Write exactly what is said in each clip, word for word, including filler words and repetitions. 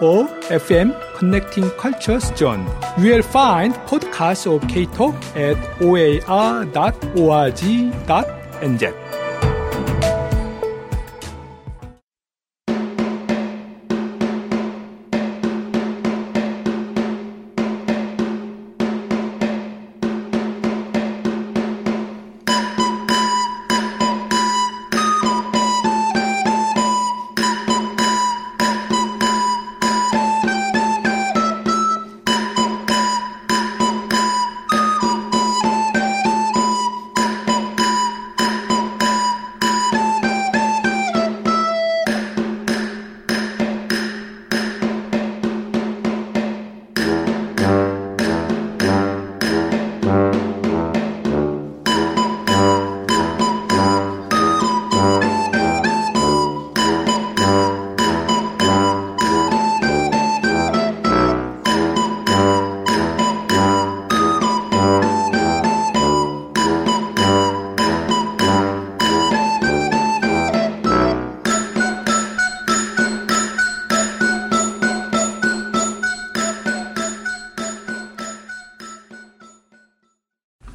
O R F M Connecting Cultures Zone. You will find podcasts of K-Talk at O A R dot org dot N Z.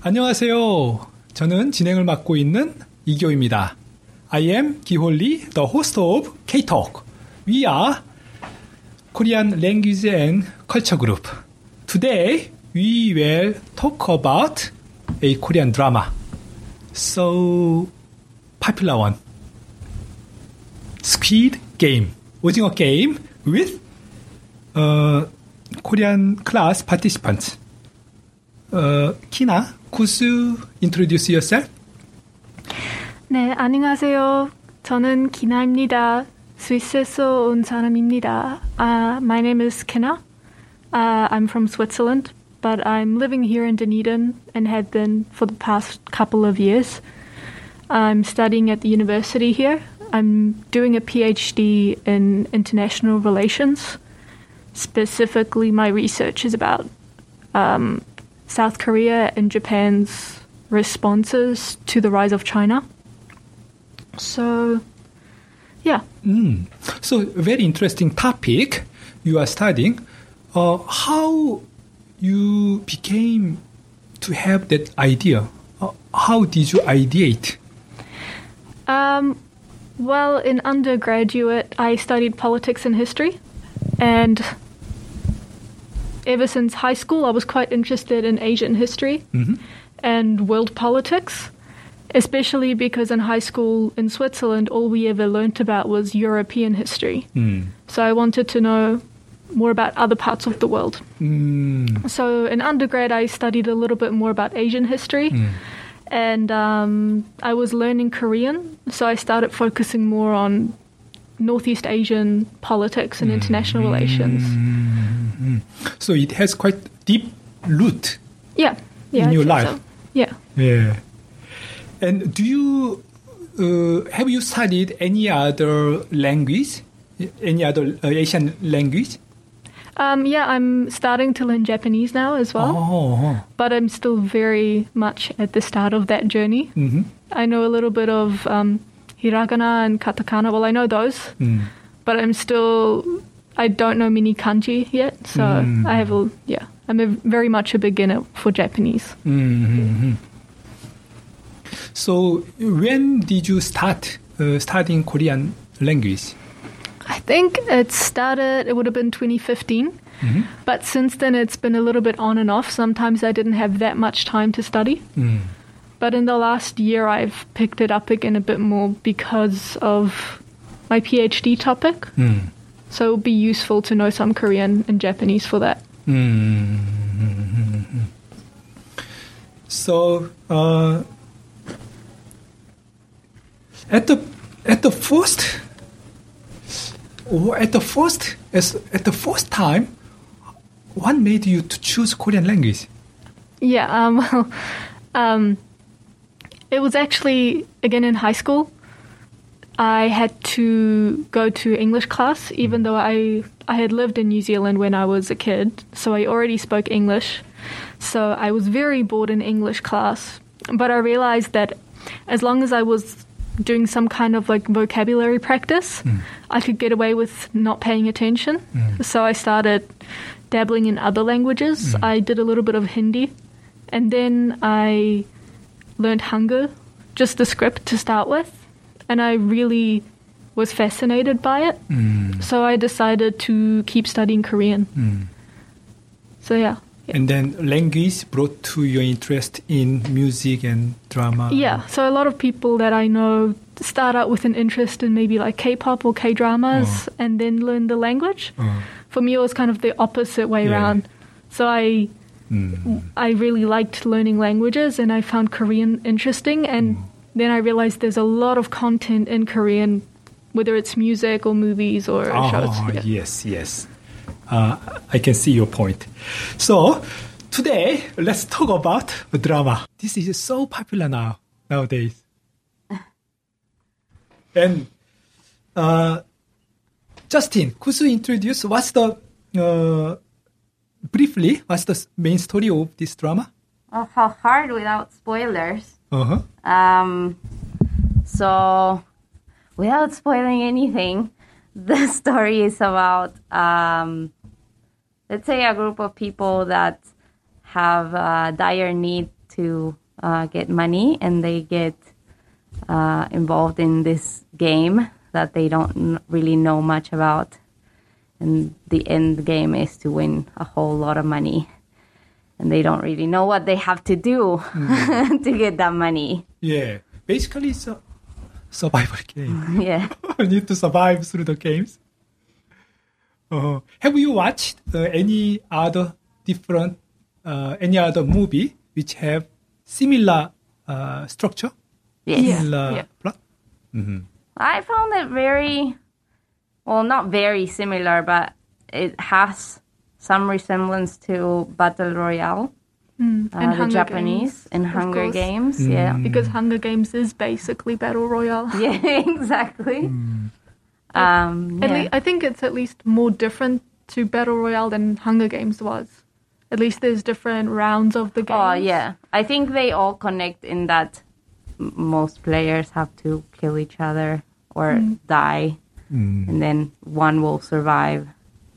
안녕하세요. 저는 진행을 맡고 있는 이교입니다. I am Kiho Lee, the host of K-Talk. We are Korean Language and Culture Group. Today, we will talk about a Korean drama. So popular one. Squid Game. 오징어 게임 with uh, Korean class participants. Uh, Kina, could you introduce yourself? 네, 안녕하세요. 저는 기나입니다. 스위스에서 온 사람입니다. Uh, my name is Kina. Uh, I'm from Switzerland, but I'm living here in Dunedin and have been for the past couple of years. I'm studying at the university here. I'm doing a PhD in international relations. Specifically, my research is about um, South Korea and Japan's responses to the rise of China. So, yeah. Mm. So, very interesting topic you are studying. Uh, how you became to have that idea? Uh, how did you ideate? Um, well, in undergraduate, I studied politics and history, and ever since high school, I was quite interested in Asian history mm-hmm. and world politics, especially because in high school in Switzerland, all we ever learnt about was European history. Mm. So I wanted to know more about other parts of the world. Mm. So in undergrad, I studied a little bit more about Asian history, mm. and um, I was learning Korean, so I started focusing more on Northeast Asian politics and mm. international relations. Mm. So it has quite deep root yeah, yeah, in your life. So. Yeah. Yeah. And do you uh, have you studied any other language? Any other uh, Asian language? Um, yeah, I'm starting to learn Japanese now as well. Oh. But I'm still very much at the start of that journey. Mm-hmm. I know a little bit of um, hiragana and katakana. Well, I know those, mm. but I'm still. I don't know many kanji yet, so mm. I have a yeah. I'm a, very much a beginner for Japanese. Mm-hmm. So, when did you start uh, studying Korean language? I think it started. It would have been twenty fifteen, mm-hmm. but since then it's been a little bit on and off. Sometimes I didn't have that much time to study, mm. but in the last year I've picked it up again a bit more because of my PhD topic. Mm. So it would be useful to know some Korean and Japanese for that. Mm-hmm. So uh, at the at the first or at the first as at the first time, what made you to choose Korean language? Yeah, um, well, um, It was actually, again, in high school. I had to go to English class, even though I, I had lived in New Zealand when I was a kid, so I already spoke English. So I was very bored in English class, but I realized that as long as I was doing some kind of like vocabulary practice, mm. I could get away with not paying attention. Mm. So I started dabbling in other languages. Mm. I did a little bit of Hindi, and then I learned Hangul, just the script to start with, and I really was fascinated by it. Mm. So I decided to keep studying Korean. Mm. So yeah. And then language brought to your interest in music and drama? Yeah, so a lot of people that I know start out with an interest in maybe like K-pop or K-dramas oh. and then learn the language. Oh. For me, it was kind of the opposite way yeah. around. So I mm. I really liked learning languages, and I found Korean interesting. And mm. then I realized there's a lot of content in Korean, whether it's music or movies or oh, shows. Oh, yeah. yes, yes. Uh, I can see your point. So today, let's talk about the drama. This is so popular now nowadays. And uh, Justin, could you introduce what's the uh, briefly what's the main story of this drama? Oh, how hard without spoilers. Uh huh. Um. So, without spoiling anything, the story is about, um, let's say, a group of people that have a dire need to uh, get money, and they get uh, involved in this game that they don't really know much about. And the end game is to win a whole lot of money. And they don't really know what they have to do mm. to get that money. Yeah, basically, so. Survival game. Yeah. You need to survive through the games. Uh, have you watched uh, any other different, uh, any other movie which have similar uh, structure? Yes. Similar yeah. plot? Mm-hmm. I found it very, well, not very similar, but it has some resemblance to Battle Royale. Mm. Uh, and the Hunger Japanese and Hunger course. Games, mm. yeah. Because Hunger Games is basically Battle Royale. Yeah, exactly. Mm. Um, at yeah. Le- I think it's at least more different to Battle Royale than Hunger Games was. At least there's different rounds of the game. Oh, yeah. I think they all connect in that most players have to kill each other or mm. die. Mm. And then one will survive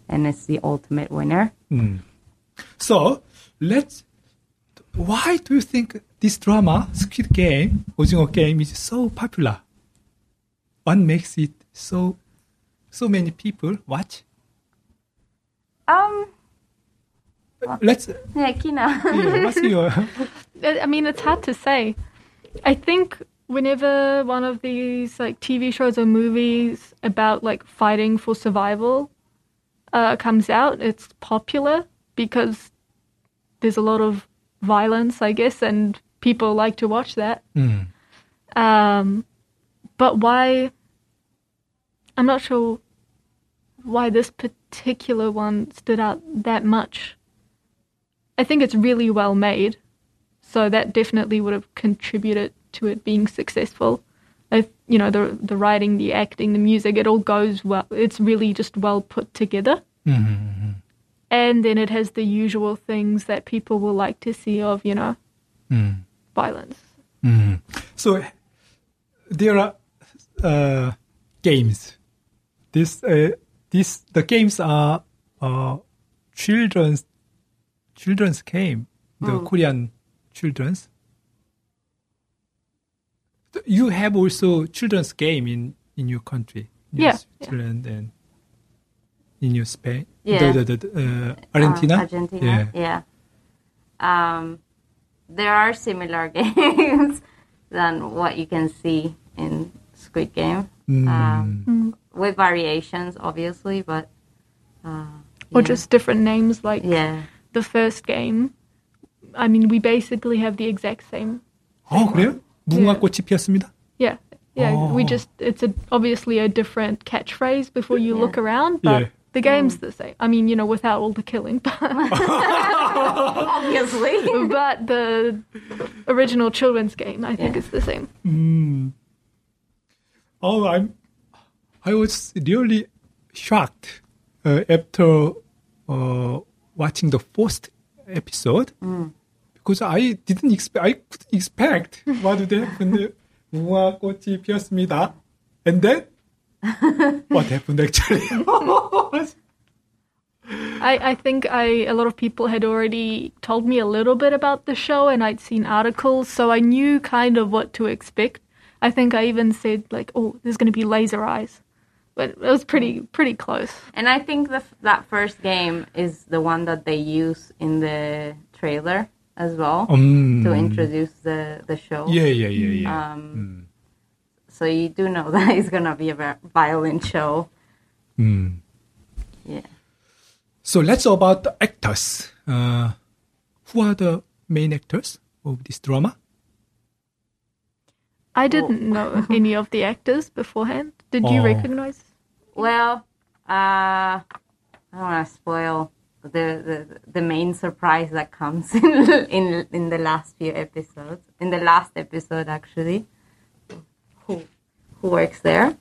and it's the ultimate winner. Mm. So, let's... Why do you think this drama, Squid Game, 오징어 Game, is so popular? What makes it so, so many people watch? Um, let's. Yeah, Kina. Yeah, what's your? I mean, it's hard to say. I think whenever one of these like T V shows or movies about like fighting for survival uh, comes out, it's popular because there's a lot of violence, I guess, and people like to watch that. Mm. Um, but why? I'm not sure why this particular one stood out that much. I think it's really well made, so that definitely would have contributed to it being successful. If, you know, the the writing, the acting, the music, it all goes well. It's really just well put together. Mm-hmm. And then it has the usual things that people will like to see of, you know, mm. violence. Mm. So there are uh, games. This, uh, this, the games are uh, children's children's game. The mm. Korean children's. You have also children's game in, in your country, in yeah, Switzerland yeah. and in your Spain. Yeah. The, the, the, uh, Argentina? Um, Argentina, yeah. yeah. Um, there are similar games than what you can see in Squid Game. Mm. Um, mm. With variations, obviously, but... Uh, or yeah. just different names, like yeah. the first game. I mean, we basically have the exact same. Oh, 그래요? 무궁화꽃이 피었습니다? Yeah. Yeah, oh. we just... It's a, obviously a different catchphrase before you yeah. look around, but... Yeah. The game's mm. the same. I mean, you know, without all the killing. But obviously. But the original children's game, I think, yeah. is the same. Mm. Oh, I'm, I was really shocked uh, after uh, watching the first episode mm. because I didn't expect, I couldn't expect what would happen. 우와, 꽃이 피었습니다. And then, what happened actually? I, I think I, a lot of people had already told me a little bit about the show and I'd seen articles, so I knew kind of what to expect. I think I even said, like, oh, there's going to be laser eyes. But it was pretty pretty close. And I think the, that first game is the one that they use in the trailer as well um, to introduce the, the show. Yeah, yeah, yeah, yeah. Um, mm. So you do know that it's going to be a violent show. Mm. Yeah. So let's talk about the actors. Uh, who are the main actors of this drama? I didn't oh. know any of the actors beforehand. Did you oh. recognize? Well, uh, I don't want to spoil the, the the main surprise that comes in, in in the last few episodes. In the last episode, actually. Who who works there?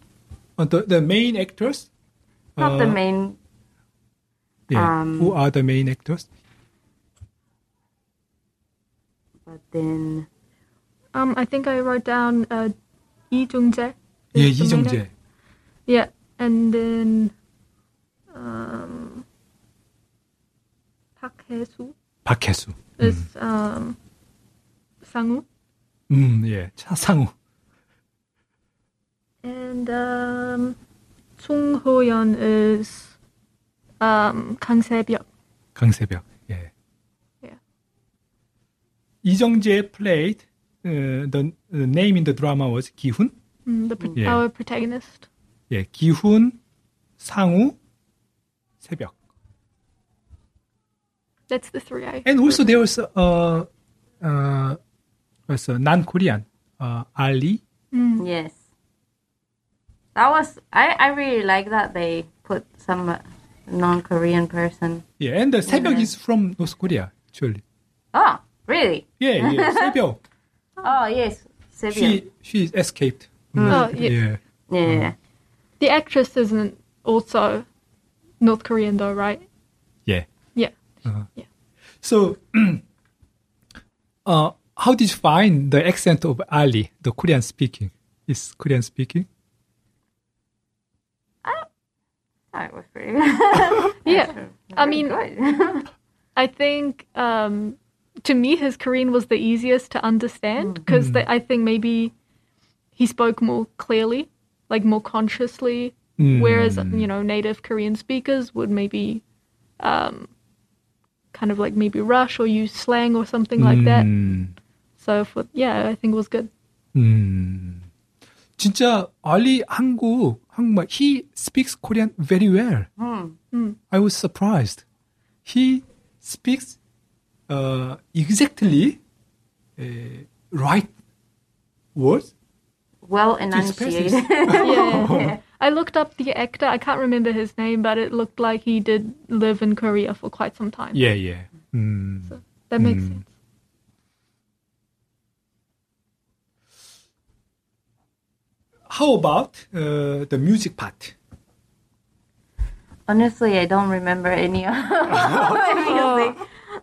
Uh, the, the main actors? Not uh, the main. Yeah. Um, who are the main actors? But then... Um, I think I wrote down uh, Lee Jung-jae. Yeah, Lee Jung-jae. Yeah, and then... Um, Park Hae-soo. Park Hae-soo. Is mm. um, Sang-woo. Mm, yeah, Cha Sang-woo. And um, Jung Ho-yeon is... Um, Kang Sae-byeok. Kang Sae-byeok, yeah. Yeah. Lee Jung-jae played... Uh, the, the name in the drama was Ki-hun. Mm, the pro- yeah. Our protagonist. Yeah, Ki-hun, Sang-woo, Sae-byeok. That's the three I... And also there was, uh, uh, was a non-Korean, uh, Ali. Mm. Yes. That was... I, I really like that they put some non-Korean person. Yeah, and the Sae-byeok is from North Korea, actually. Oh, really? Yeah, yeah, Sae-byeok. Oh, yes. She, she escaped. Mm. Oh, yeah. Yeah. yeah. The actress isn't also North Korean though, right? Yeah. Yeah. Uh-huh. yeah. So, uh, how did you find the accent of Ali, the Korean speaking? Is Korean speaking? I thought it was pretty good. yeah. I mean, I think... Um, to me, his Korean was the easiest to understand because mm. I think maybe he spoke more clearly, like more consciously, mm. whereas, you know, native Korean speakers would maybe um, kind of like maybe rush or use slang or something like mm. that. So, for, yeah, I think it was good. Mm. 진짜 Ali 한국, 한국말, he speaks Korean very well. Mm. Mm. I was surprised. He speaks Uh, exactly uh, right words. Well enunciated. yeah, yeah. I looked up the actor. I can't remember his name, but it looked like he did live in Korea for quite some time. Yeah, yeah. Mm. So that makes mm. sense. How about uh, the music part? Honestly, I don't remember any of the music.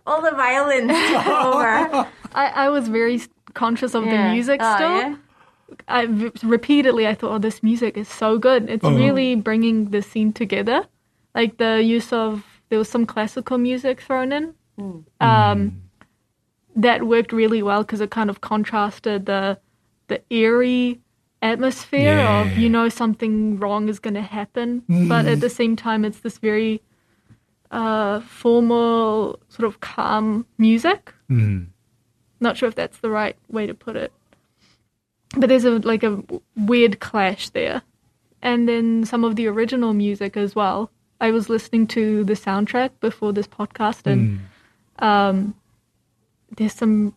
All the violin over. I, I was very conscious of yeah. the music oh, still. Yeah? I v- repeatedly, I thought, oh, this music is so good. It's uh-huh. really bringing the scene together. Like the use of, there was some classical music thrown in. Mm. Um, mm. That worked really well because it kind of contrasted the the eerie atmosphere yeah. of, you know, something wrong is going to happen. Mm. But at the same time, it's this very... Uh, formal, sort of calm music. Mm. Not sure if that's the right way to put it. But there's a like a weird clash there. And then some of the original music as well. I was listening to the soundtrack before this podcast and mm. um, there's some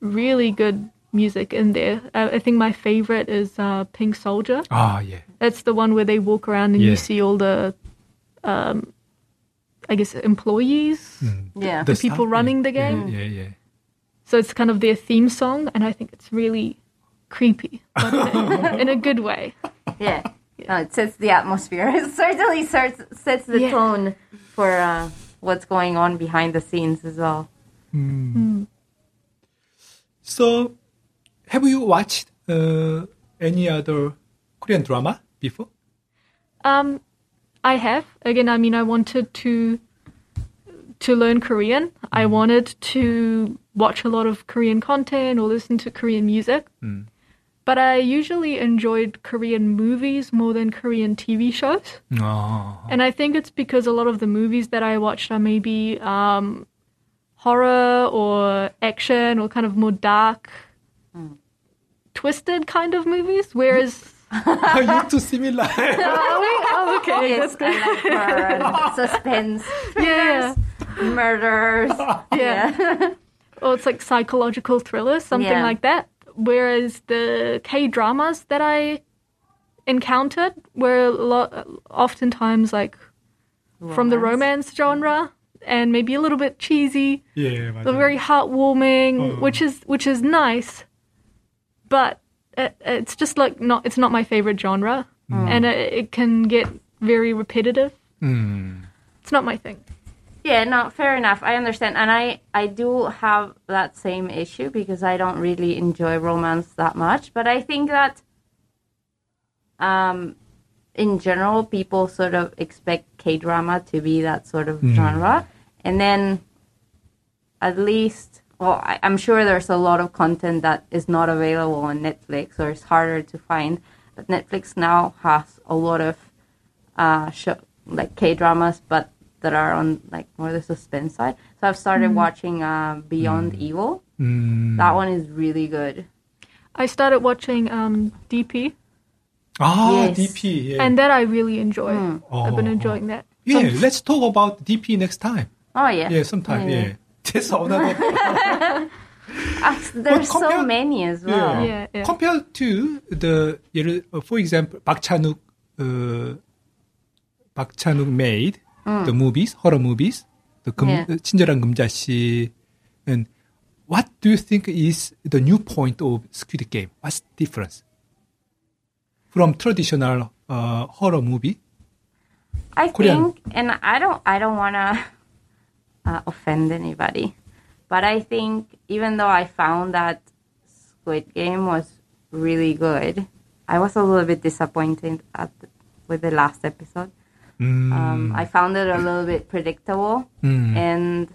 really good music in there. I, I think my favorite is uh, Pink Soldier. Ah, yeah. That's the one where they walk around and yeah. you see all the um, I guess, employees, mm. yeah, the, the people stuff, running yeah. the game. Yeah, yeah, yeah. So it's kind of their theme song, and I think it's really creepy, but in, a, in a good way. Yeah. yeah. Uh, it sets the atmosphere. It certainly starts, sets the yeah. tone for uh, what's going on behind the scenes as well. Mm. Mm. So, have you watched uh, any other Korean drama before? Um, I have. Again, I mean, I wanted to to learn Korean. Mm. I wanted to watch a lot of Korean content or listen to Korean music. Mm. But I usually enjoyed Korean movies more than Korean T V shows. Oh. And I think it's because a lot of the movies that I watched are maybe um, horror or action or kind of more dark, mm. twisted kind of movies. Whereas... Are you too similar? Oh, okay. Yes, that's good. I like horror, suspense, thrillers, yeah. murders. Yeah. yeah. Or it's like psychological thrillers, something yeah. like that. Whereas the K-dramas that I encountered were a lot, oftentimes like romance. From the romance genre and maybe a little bit cheesy, yeah, but very heartwarming, oh. which is which is nice. But it, it's just like not it's not my favorite genre, mm. and it, it can get very repetitive. Mm. It's not my thing. Yeah, no, fair enough. I understand. And I, I do have that same issue because I don't really enjoy romance that much. But I think that um, in general, people sort of expect K-drama to be that sort of mm. genre. And then at least, well, I, I'm sure there's a lot of content that is not available on Netflix or it's harder to find. But Netflix now has a lot of uh, show, like K-dramas, but that are on like more the suspense side. So I've started mm. watching uh, Beyond mm. Evil. Mm. That one is really good. I started watching um, D P. Ah, yes. D P. Yeah. And that I really enjoy. Mm. Oh. I've been enjoying that. Yeah, so, let's talk about D P next time. Oh, yeah. Yeah, sometime, yeah. yeah. That's another There's compared, so many as well. Yeah. Yeah, yeah. Compared to the, for example, Park Chan-wook, uh, Park Chan-wook made Mm. the movies, horror movies, the 금, yeah. 친절한 금자씨. And what do you think is the new point of Squid Game? What's the difference from traditional uh, horror movie? I Korean. think, and I don't, I don't want to uh, offend anybody, but I think even though I found that Squid Game was really good, I was a little bit disappointed at the, with the last episode. Mm. Um, I found it a little bit predictable, mm. and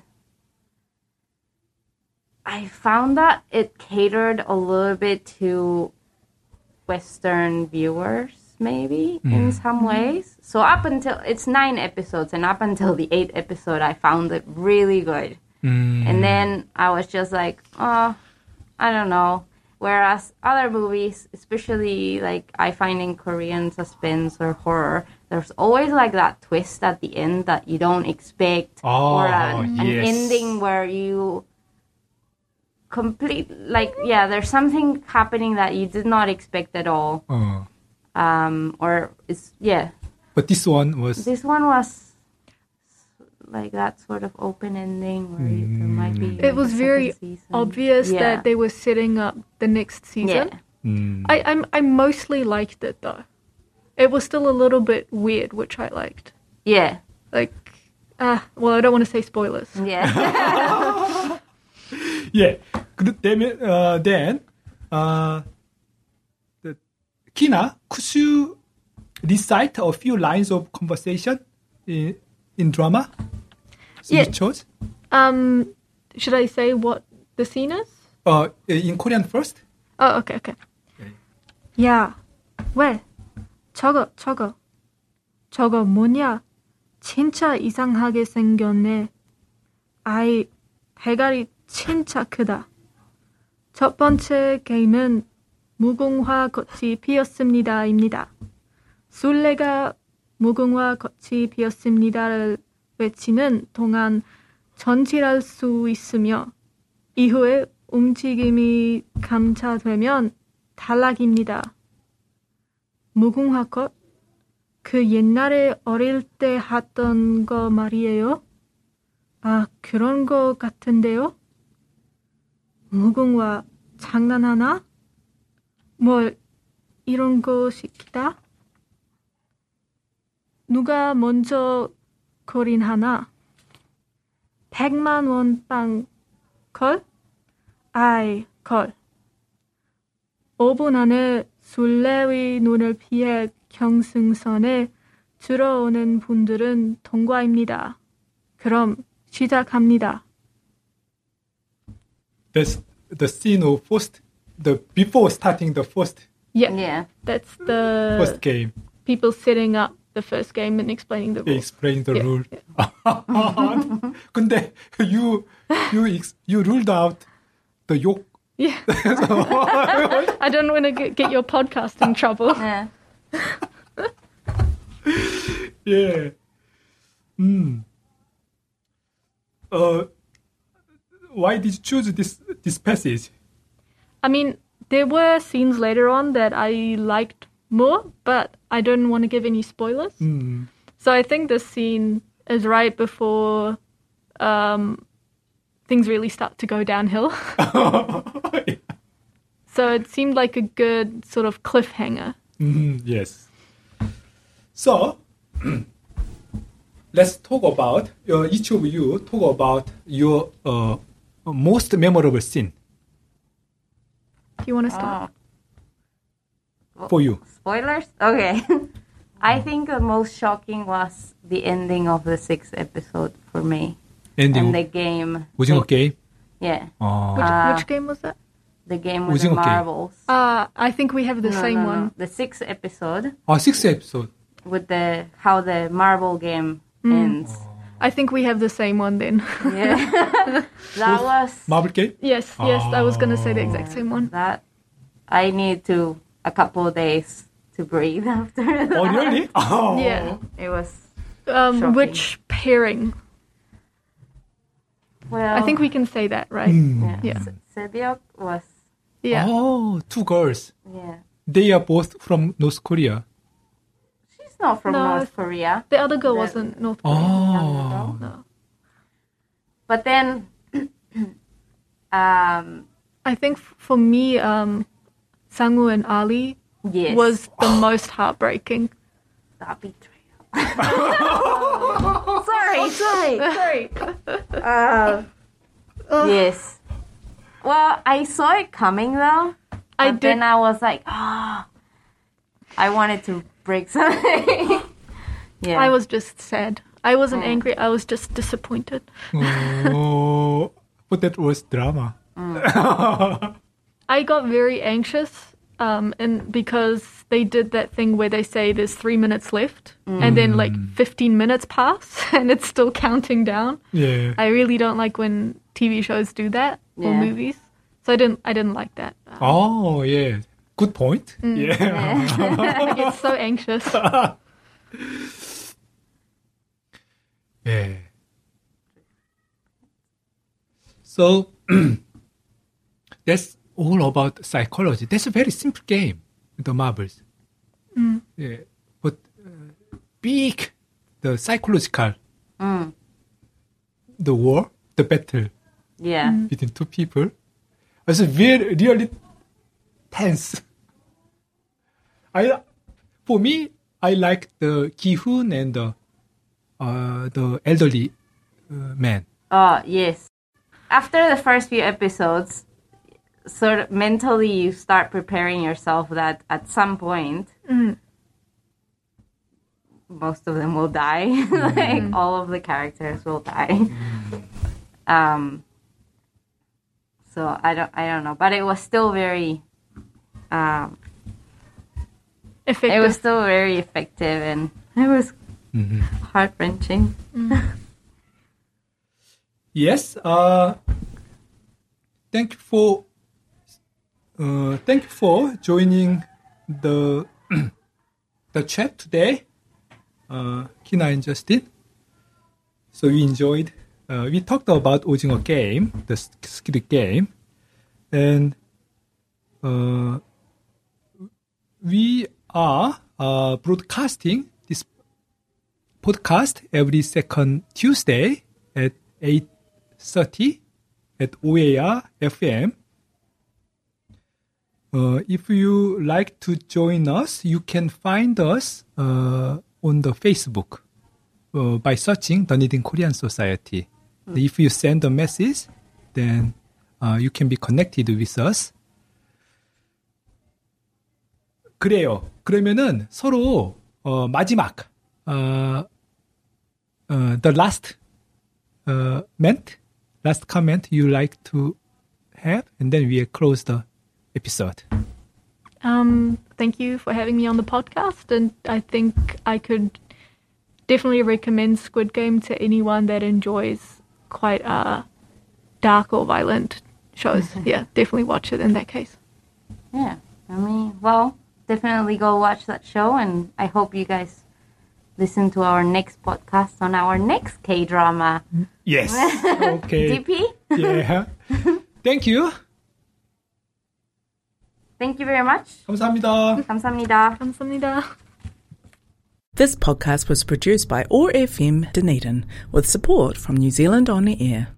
I found that it catered a little bit to Western viewers, maybe, mm. in some ways. So up until, it's nine episodes, and up until the eighth episode, I found it really good. Mm. And then I was just like, oh, I don't know. Whereas other movies, especially like I find in Korean suspense or horror, there's always like that twist at the end that you don't expect, oh, or an, yes. an ending where you complete like yeah, there's something happening that you did not expect at all. Oh. Um, or it's yeah. But this one was this one was like that sort of open ending where mm. you, there might be. It was very season. obvious yeah. that they were setting up the next season. Yeah. Mm. I I'm, I mostly liked it though. It was still a little bit weird, which I liked. Yeah. Like, ah, uh, well, I don't want to say spoilers. Yeah. yeah. Uh, then, uh, the, Kina, could you recite a few lines of conversation in, in drama? So yeah. You chose? Um, should I say what the scene is? Uh, in Korean first. Oh, okay, okay. Yeah. Well. 저거, 저거. 저거 뭐냐? 진짜 이상하게 생겼네. 아이, 대가리 진짜 크다. 첫 번째 게임은 무궁화 꽃이 피었습니다입니다. 술래가 무궁화 꽃이 피었습니다를 외치는 동안 전진할 수 있으며 이후에 움직임이 감차되면 탈락입니다. 무궁화꽃, 그 옛날에 어릴 때 하던 거 말이에요? 아, 그런 거 같은데요? 무궁화 장난하나? 뭘 이런 거 시키다? 누가 먼저 걸인하나? 백만 원빵 걸? 아이, 걸. 오 분 안에 술래의 눈을 피해 경승선에 들어오는 분들은 통과입니다. 그럼 시작합니다. That's the scene of first, the before starting the first. Yeah, yeah. That's the first game. People setting up the first game and explaining the rules. Explain the yeah. rule. Yeah. 근데 you you you ruled out the yoke. Yeah. I don't want to get, get your podcast in trouble. Yeah. yeah. Mm. Uh, why did you choose this this passage? I mean, there were scenes later on that I liked more, but I don't want to give any spoilers. Mm. So I think this scene is right before um, things really start to go downhill. yeah. So it seemed like a good sort of cliffhanger. Mm, yes. So let's talk about, uh, each of you talk about your uh, most memorable scene. Do you want to start? Uh, For you. Spoilers? Okay. I think the most shocking was the ending of the sixth episode for me. Ending? And the game. Ujingo game? Yeah. Uh, which, which game was that? The game with the marbles. Uh, I think we have the no, same no, no. one. The sixth episode. Oh, sixth episode. With the how the marble game mm. ends. Oh. I think we have the same one then. Yeah. that was... Marble game? Yes, yes. Oh. I was going to say the exact same one. That I need to a couple of days to breathe after that. Oh, really? Oh. Yeah. It was um, Which pairing? Well... I think we can say that, right? Mm. Yeah. yeah. Sae-byeok was... Yeah. Oh, two girls. Yeah. They are both from North Korea. She's not from no, North Korea. The other girl the, wasn't North Korea. Oh. No. But then, um, I think for me, um, Sang-woo and Ali yes. was the most heartbreaking. That betrayal. sorry, sorry, sorry. Uh, yes. Well, I saw it coming though. I did. Then I was like, oh, I wanted to break something. yeah. I was just sad. I wasn't mm. angry. I was just disappointed. oh, but that was drama. Mm. I got very anxious, um, and because they did that thing where they say there's three minutes left, mm. and then like fifteen minutes pass, and it's still counting down. Yeah. I really don't like when T V shows do that yeah. or movies. So I didn't. I didn't like that. Um, oh yeah, good point. Mm, yeah, yeah. I get so anxious. yeah. So that's all about psychology. That's a very simple game, the marbles. Mm. Yeah, but uh, big, the psychological, mm. the war, the battle. Yeah, mm. between two people. It's very, really tense. I, for me, I like the Ki-hoon and the, uh, the elderly uh, man. Oh, yes. After the first few episodes, sort of mentally you start preparing yourself that at some point, mm. most of them will die. Mm. like, all of the characters will die. Mm. Um... So I don't, I don't know, but it was still very, um, effective. It was still very effective, and it was mm-hmm. heart wrenching. Mm. yes. Uh, thank you for, uh, thank you for joining the the chat today, uh, Kina and Justin. So we enjoyed. Uh, we talked about 오징어 game, the Squid Game, and uh, we are uh, broadcasting this podcast every second Tuesday at eight thirty at O A R F M. Uh, if you like to join us, you can find us uh, on the Facebook uh, by searching Dunedin Korean Society. Mm. If you send a message, then uh, you can be connected with us. 그래요. 그러면은 서로 어, 마지막 어, 어, the last uh, ment, last comment you like to have, and then we close the episode. Um, thank you for having me on the podcast, and I think I could definitely recommend Squid Game to anyone that enjoys quite uh, dark or violent shows. Yeah, definitely watch it in that case. Yeah, I mean, well, definitely go watch that show, and I hope you guys listen to our next podcast on our next K-drama. Yes. Okay. D P? Yeah. Thank you. Thank you very much. 감사합니다. 감사합니다. 감사합니다. This podcast was produced by O R F M Dunedin with support from New Zealand On Air.